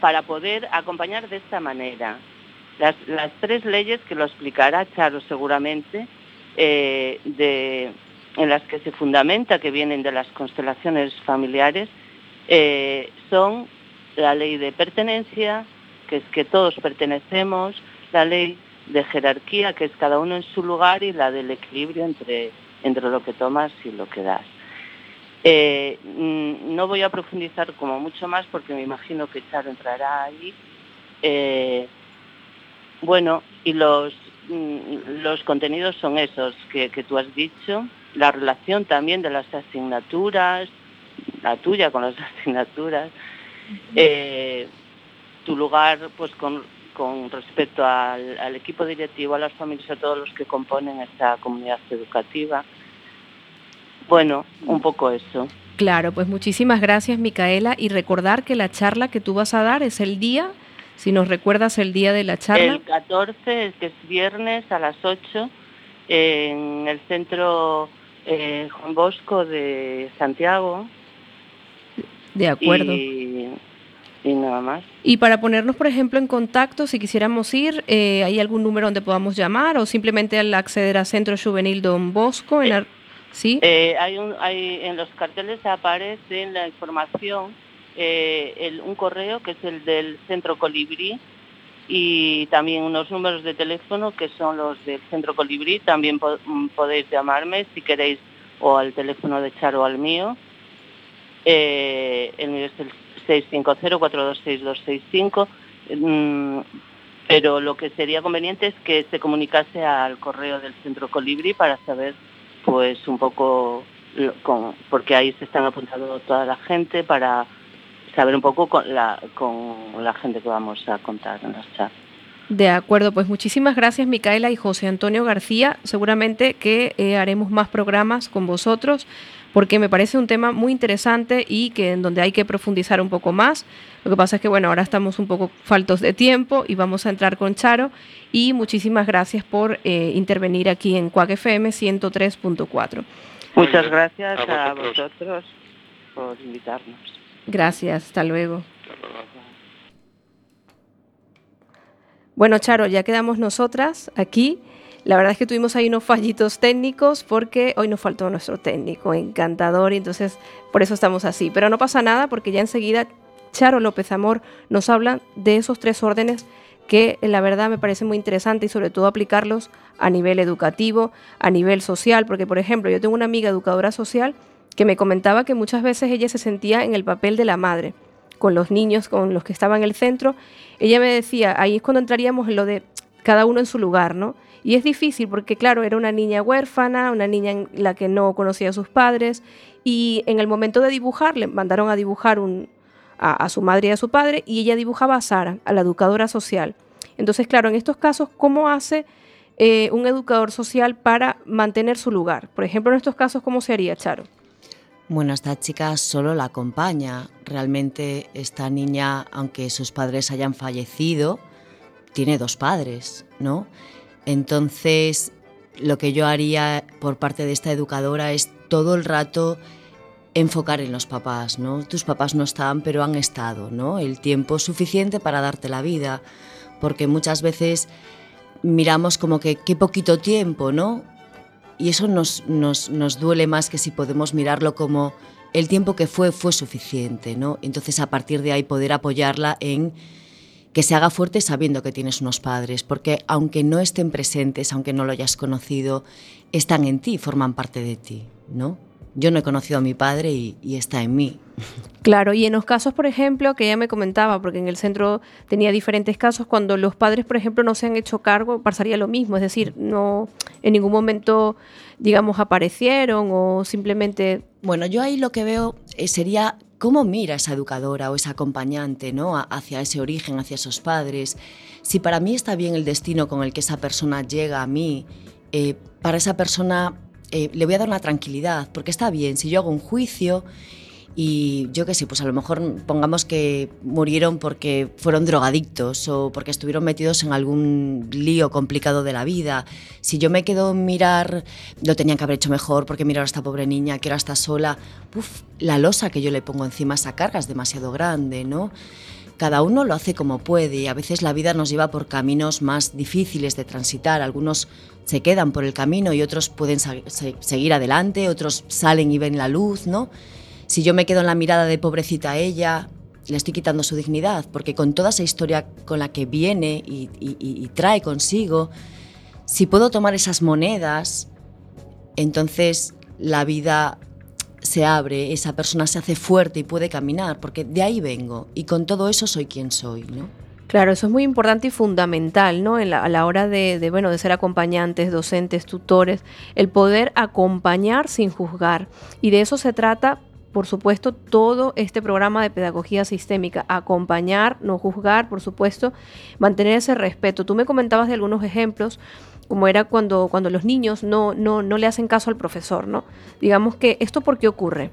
para poder acompañar de esta manera. Las, las tres leyes, que lo explicará Charo seguramente, eh, de, en las que se fundamenta, que vienen de las constelaciones familiares, eh, son la ley de pertenencia, que es que todos pertenecemos, la ley de jerarquía, que es cada uno en su lugar, y la del equilibrio entre, entre lo que tomas y lo que das. Eh, no voy a profundizar como mucho más, porque me imagino que Charo entrará allí. Eh, bueno, y los, los contenidos son esos que, que tú has dicho, la relación también de las asignaturas, la tuya con las asignaturas, eh, tu lugar pues con... con respecto al, al equipo directivo, a las familias, a todos los que componen esta comunidad educativa. Bueno, un poco eso. Claro, pues muchísimas gracias, Micaela, y recordar que la charla que tú vas a dar es el día, si nos recuerdas el día de la charla. El catorce, el que es viernes, a las ocho, en el Centro eh, Don Bosco de Santiago. De acuerdo. Y... Y nada más. Y para ponernos, por ejemplo, en contacto, si quisiéramos ir, eh, ¿hay algún número donde podamos llamar? ¿O simplemente al acceder a Centro Juvenil Don Bosco? En eh, ¿sí? eh, hay un, hay, en los carteles aparece en la información eh, el, un correo, que es el del Centro Colibrí, y también unos números de teléfono, que son los del Centro Colibrí. También po- podéis llamarme, si queréis, o al teléfono de Charo o al mío. Eh, el mío es el seis cinco cero cuatro dos seis dos seis cinco, pero lo que sería conveniente es que se comunicase al correo del Centro Colibrí para saber pues un poco con, porque ahí se están apuntando toda la gente, para saber un poco con la, con la gente que vamos a contar en las charlas. De acuerdo, pues muchísimas gracias, Micaela y José Antonio García. Seguramente que eh, haremos más programas con vosotros, porque me parece un tema muy interesante y que en donde hay que profundizar un poco más. Lo que pasa es que bueno, ahora estamos un poco faltos de tiempo y vamos a entrar con Charo. Y muchísimas gracias por eh, intervenir aquí en C U A C F M ciento tres punto cuatro. Muchas gracias a vosotros. a vosotros por invitarnos. Gracias, hasta luego. Hasta luego. Bueno, Charo, ya quedamos nosotras aquí. La verdad es que tuvimos ahí unos fallitos técnicos, porque hoy nos faltó nuestro técnico encantador, y entonces por eso estamos así. Pero no pasa nada, porque ya enseguida Charo López Amor nos habla de esos tres órdenes que la verdad me parece muy interesante, y sobre todo aplicarlos a nivel educativo, a nivel social. Porque, por ejemplo, yo tengo una amiga educadora social que me comentaba que muchas veces ella se sentía en el papel de la madre con los niños, con los que estaban en el centro. Ella me decía, ahí es cuando entraríamos en lo de cada uno en su lugar, ¿no? Y es difícil porque, claro, era una niña huérfana, una niña en la que no conocía a sus padres, y en el momento de dibujar, le mandaron a dibujar un, a, a su madre y a su padre, y ella dibujaba a Sara, a la educadora social. Entonces, claro, en estos casos, ¿cómo hace eh, un educador social para mantener su lugar? Por ejemplo, en estos casos, ¿cómo se haría, Charo? Bueno, esta chica solo la acompaña. Realmente esta niña, aunque sus padres hayan fallecido, tiene dos padres, ¿no? Entonces, lo que yo haría por parte de esta educadora es todo el rato enfocar en los papás, ¿no? Tus papás no están, pero han estado, ¿no? El tiempo suficiente para darte la vida, porque muchas veces miramos como que qué poquito tiempo, ¿no? Y eso nos, nos, nos duele más que si podemos mirarlo como el tiempo que fue, fue suficiente, ¿no? Entonces, a partir de ahí poder apoyarla en que se haga fuerte sabiendo que tienes unos padres, porque aunque no estén presentes, aunque no lo hayas conocido, están en ti, forman parte de ti, ¿no? Yo no he conocido a mi padre y, y está en mí. Claro, y en los casos, por ejemplo, que ella me comentaba, porque en el centro tenía diferentes casos, cuando los padres, por ejemplo, no se han hecho cargo, pasaría lo mismo, es decir, no en ningún momento, digamos, aparecieron o simplemente... Bueno, yo ahí lo que veo sería cómo mira esa educadora o esa acompañante, ¿no?, hacia ese origen, hacia esos padres. Si para mí está bien el destino con el que esa persona llega a mí, eh, para esa persona... Eh, le voy a dar una tranquilidad, porque está bien, si yo hago un juicio y yo qué sé, pues a lo mejor pongamos que murieron porque fueron drogadictos o porque estuvieron metidos en algún lío complicado de la vida. Si yo me quedo mirar, lo tenían que haber hecho mejor porque mira ahora esta pobre niña, que ahora está sola, uf, la losa que yo le pongo encima, esa carga es demasiado grande, ¿no? Cada uno lo hace como puede y a veces la vida nos lleva por caminos más difíciles de transitar. Algunos se quedan por el camino y otros pueden seguir adelante, otros salen y ven la luz, ¿no? Si yo me quedo en la mirada de pobrecita a ella, le estoy quitando su dignidad, porque con toda esa historia con la que viene y, y, y trae consigo, si puedo tomar esas monedas, entonces la vida... se abre, esa persona se hace fuerte y puede caminar, porque de ahí vengo y con todo eso soy quien soy, ¿no? Claro, eso es muy importante y fundamental, ¿no? En la, a la hora de, de, bueno, de ser acompañantes, docentes, tutores, el poder acompañar sin juzgar. Y de eso se trata, por supuesto, todo este programa de pedagogía sistémica. Acompañar, no juzgar, por supuesto, mantener ese respeto. Tú me comentabas de algunos ejemplos, como era cuando, cuando los niños no, no, no le hacen caso al profesor, ¿no? Digamos que, ¿esto por qué ocurre?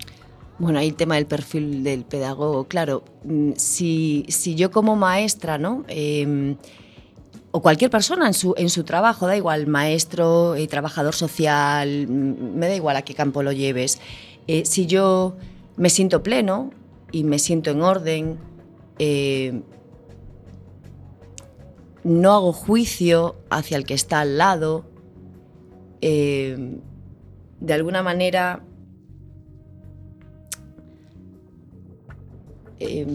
Bueno, ahí el tema del perfil del pedagogo, claro. Si, si yo como maestra, ¿no? Eh, o cualquier persona en su, en su trabajo, da igual, maestro, eh, trabajador social, me da igual a qué campo lo lleves. Eh, si yo me siento pleno y me siento en orden, eh, no hago juicio hacia el que está al lado, eh, de alguna manera eh,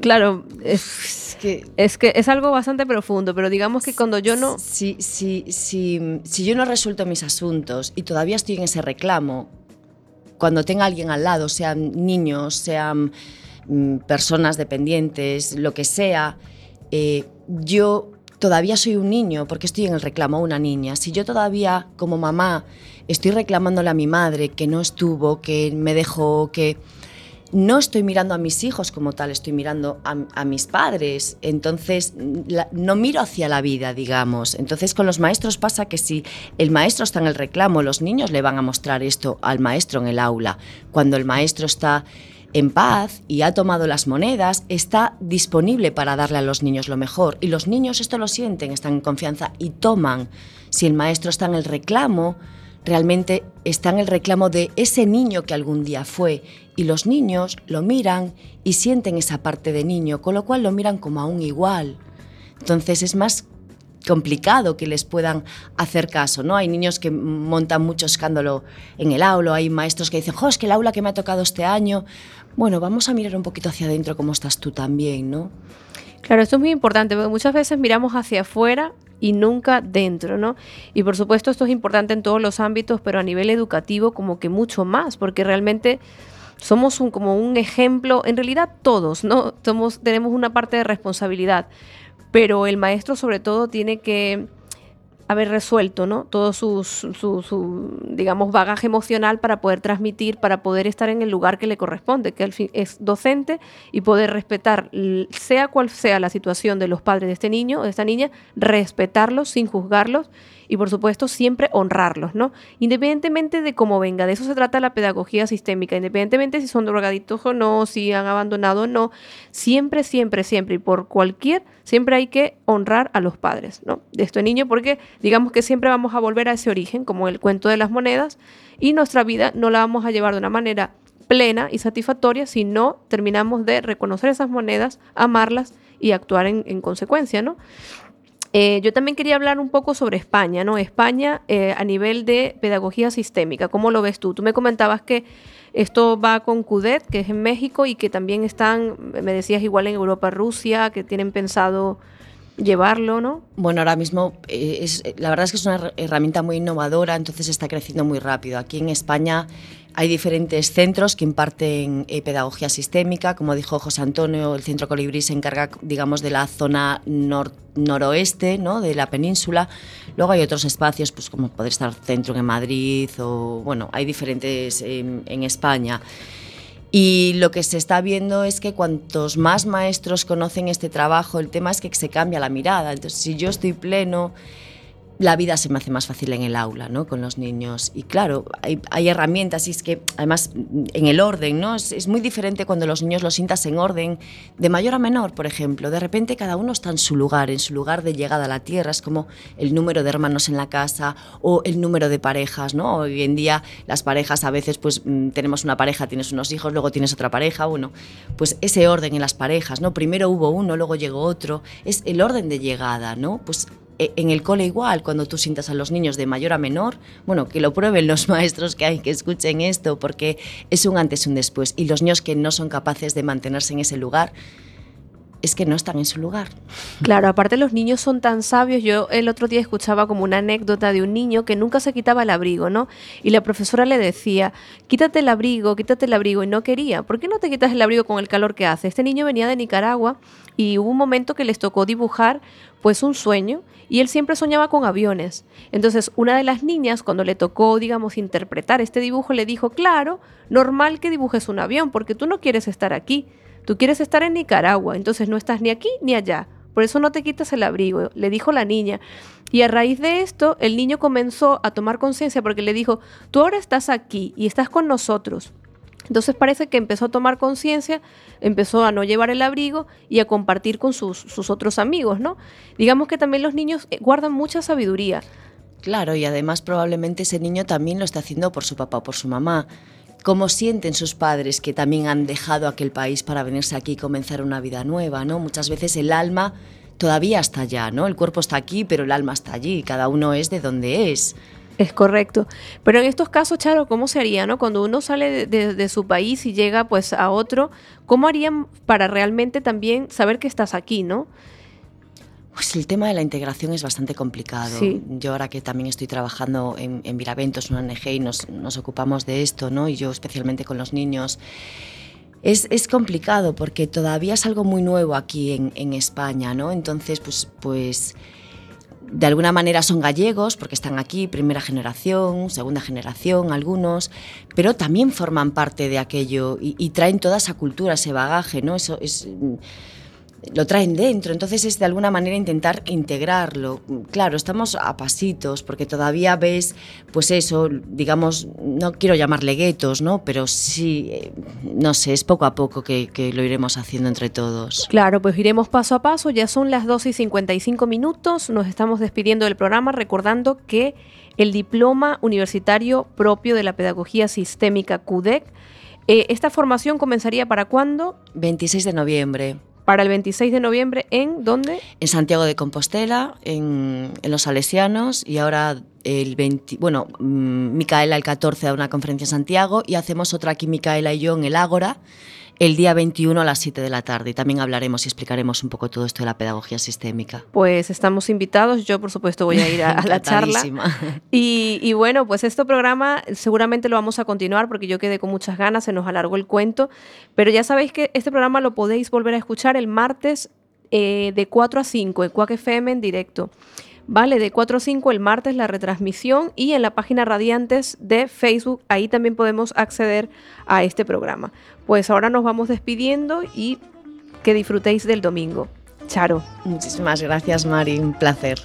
claro, es, es, que, es que es algo bastante profundo, pero digamos que cuando yo no si, si, si, si yo no resuelto mis asuntos y todavía estoy en ese reclamo, cuando tenga alguien al lado, sean niños, sean mm, personas dependientes, lo que sea, eh, yo todavía soy un niño porque estoy en el reclamo, una niña. Si yo todavía, como mamá, estoy reclamándole a mi madre que no estuvo, que me dejó, que no estoy mirando a mis hijos como tal, estoy mirando a, a mis padres. Entonces, la, no miro hacia la vida, digamos. Entonces, con los maestros pasa que si el maestro está en el reclamo, los niños le van a mostrar esto al maestro en el aula. Cuando el maestro está en paz y ha tomado las monedas, está disponible para darle a los niños lo mejor. Y los niños esto lo sienten, están en confianza y toman. Si el maestro está en el reclamo, realmente está en el reclamo de ese niño que algún día fue. Y los niños lo miran y sienten esa parte de niño, con lo cual lo miran como a un igual. Entonces es más complicado que les puedan hacer caso, ¿no? Hay niños que montan mucho escándalo en el aula, hay maestros que dicen, jo, es que el aula que me ha tocado este año, bueno, vamos a mirar un poquito hacia adentro cómo estás tú también, ¿no? Claro, esto es muy importante, porque muchas veces miramos hacia afuera y nunca dentro, ¿no? Y por supuesto esto es importante en todos los ámbitos, pero a nivel educativo como que mucho más, porque realmente... Somos un, como un ejemplo, en realidad todos, ¿no? Somos, tenemos una parte de responsabilidad, pero el maestro sobre todo tiene que haber resuelto, ¿no? Todo su, su, su, su digamos, bagaje emocional para poder transmitir, para poder estar en el lugar que le corresponde, que al fin es docente y poder respetar, sea cual sea la situación de los padres de este niño o de esta niña, respetarlos sin juzgarlos y, por supuesto, siempre honrarlos, ¿no? Independientemente de cómo venga, de eso se trata la pedagogía sistémica, independientemente si son drogadictos o no, si han abandonado o no, siempre, siempre, siempre y por cualquier, siempre hay que honrar a los padres, ¿no? De este niño, porque Digamos que siempre vamos a volver a ese origen, como el cuento de las monedas, y nuestra vida no la vamos a llevar de una manera plena y satisfactoria si no terminamos de reconocer esas monedas, amarlas y actuar en, en consecuencia, ¿no? Eh, yo también quería hablar un poco sobre España, ¿no? España eh, a nivel de pedagogía sistémica, ¿cómo lo ves tú? Tú me comentabas que esto va con CUDEC, que es en México, y que también están, me decías, igual en Europa, Rusia, que tienen pensado llevarlo, ¿no? Bueno, ahora mismo eh, es, la verdad es que es una herramienta muy innovadora, entonces está creciendo muy rápido. Aquí en España hay diferentes centros que imparten eh, pedagogía sistémica. Como dijo José Antonio, el Centro Colibrí se encarga, digamos, de la zona nor- noroeste, ¿no?, de la península. Luego hay otros espacios, pues como podría estar el centro en Madrid, o bueno, hay diferentes eh, en España. Y lo que se está viendo es que cuantos más maestros conocen este trabajo, el tema es que se cambia la mirada. Entonces, si yo estoy pleno, la vida se me hace más fácil en el aula, ¿no?, con los niños. Y claro, hay, hay herramientas, y es que además en el orden, ¿no? Es, es muy diferente cuando los niños los sientas en orden, de mayor a menor, por ejemplo. De repente cada uno está en su lugar, en su lugar de llegada a la tierra. Es como el número de hermanos en la casa o el número de parejas, ¿no? Hoy en día las parejas a veces, pues tenemos una pareja, tienes unos hijos, luego tienes otra pareja, bueno, pues ese orden en las parejas, ¿no? Primero hubo uno, luego llegó otro. Es el orden de llegada, ¿no? Pues en el cole igual, cuando tú sientas a los niños de mayor a menor, bueno, que lo prueben los maestros que hay, que escuchen esto, porque es un antes y un después. Y los niños que no son capaces de mantenerse en ese lugar, es que no están en su lugar. Claro, aparte los niños son tan sabios. Yo el otro día escuchaba como una anécdota de un niño que nunca se quitaba el abrigo, ¿no? Y la profesora le decía, quítate el abrigo, quítate el abrigo, y no quería. ¿Por qué no te quitas el abrigo con el calor que hace? Este niño venía de Nicaragua y hubo un momento que les tocó dibujar pues un sueño, y él siempre soñaba con aviones. Entonces, una de las niñas, cuando le tocó, digamos, interpretar este dibujo, le dijo, claro, normal que dibujes un avión, porque tú no quieres estar aquí, tú quieres estar en Nicaragua, entonces no estás ni aquí ni allá, por eso no te quitas el abrigo, le dijo la niña. Y a raíz de esto, el niño comenzó a tomar conciencia, porque le dijo, tú ahora estás aquí y estás con nosotros. Entonces parece que empezó a tomar conciencia, empezó a no llevar el abrigo y a compartir con sus, sus otros amigos, ¿no? Digamos que también los niños guardan mucha sabiduría. Claro, y además probablemente ese niño también lo está haciendo por su papá o por su mamá. Cómo sienten sus padres que también han dejado aquel país para venirse aquí y comenzar una vida nueva, ¿no? Muchas veces el alma todavía está allá, ¿no? El cuerpo está aquí, pero el alma está allí. Cada uno es de donde es. Es correcto. Pero en estos casos, Charo, ¿cómo se haría, no? Cuando uno sale de, de, de su país y llega pues a otro, ¿cómo harían para realmente también saber que estás aquí, no? Pues el tema de la integración es bastante complicado. Sí. Yo ahora que también estoy trabajando en, en Viraventos, una O N G, y nos, nos ocupamos de esto, ¿no? Y yo especialmente con los niños. Es, es complicado porque todavía es algo muy nuevo aquí en, en España, ¿no? Entonces, pues, pues de alguna manera son gallegos porque están aquí, primera generación, segunda generación, algunos, pero también forman parte de aquello y, y traen toda esa cultura, ese bagaje, ¿no? Eso es... lo traen dentro, entonces es de alguna manera intentar integrarlo. Claro, estamos a pasitos, porque todavía ves, pues eso, digamos, no quiero llamarle guetos, ¿no? Pero sí, eh, no sé, es poco a poco que, que lo iremos haciendo entre todos. Claro, pues iremos paso a paso. Ya son las doce y cincuenta y cinco minutos, nos estamos despidiendo del programa, recordando que el diploma universitario propio de la pedagogía sistémica CUDEC, eh, ¿esta formación comenzaría para cuándo? veintiséis de noviembre. Para el veintiséis de noviembre, ¿en dónde? En Santiago de Compostela, en, en Los Salesianos, y ahora el veinte... Bueno, Micaela el catorce da una conferencia en Santiago, y hacemos otra aquí, Micaela y yo, en El Ágora, el día veintiuno a las siete de la tarde. Y también hablaremos y explicaremos un poco todo esto de la pedagogía sistémica. Pues estamos invitados. Yo, por supuesto, voy a ir a, a la charla. Y, y bueno, pues este programa seguramente lo vamos a continuar porque yo quedé con muchas ganas, se nos alargó el cuento. Pero ya sabéis que este programa lo podéis volver a escuchar el martes eh, de cuatro a cinco, en CUAC F M en directo. Vale, de cuatro a cinco el martes la retransmisión, y en la página Radiantes de Facebook, ahí también podemos acceder a este programa. Pues ahora nos vamos despidiendo y que disfrutéis del domingo. Charo. Muchísimas gracias, Mari, un placer.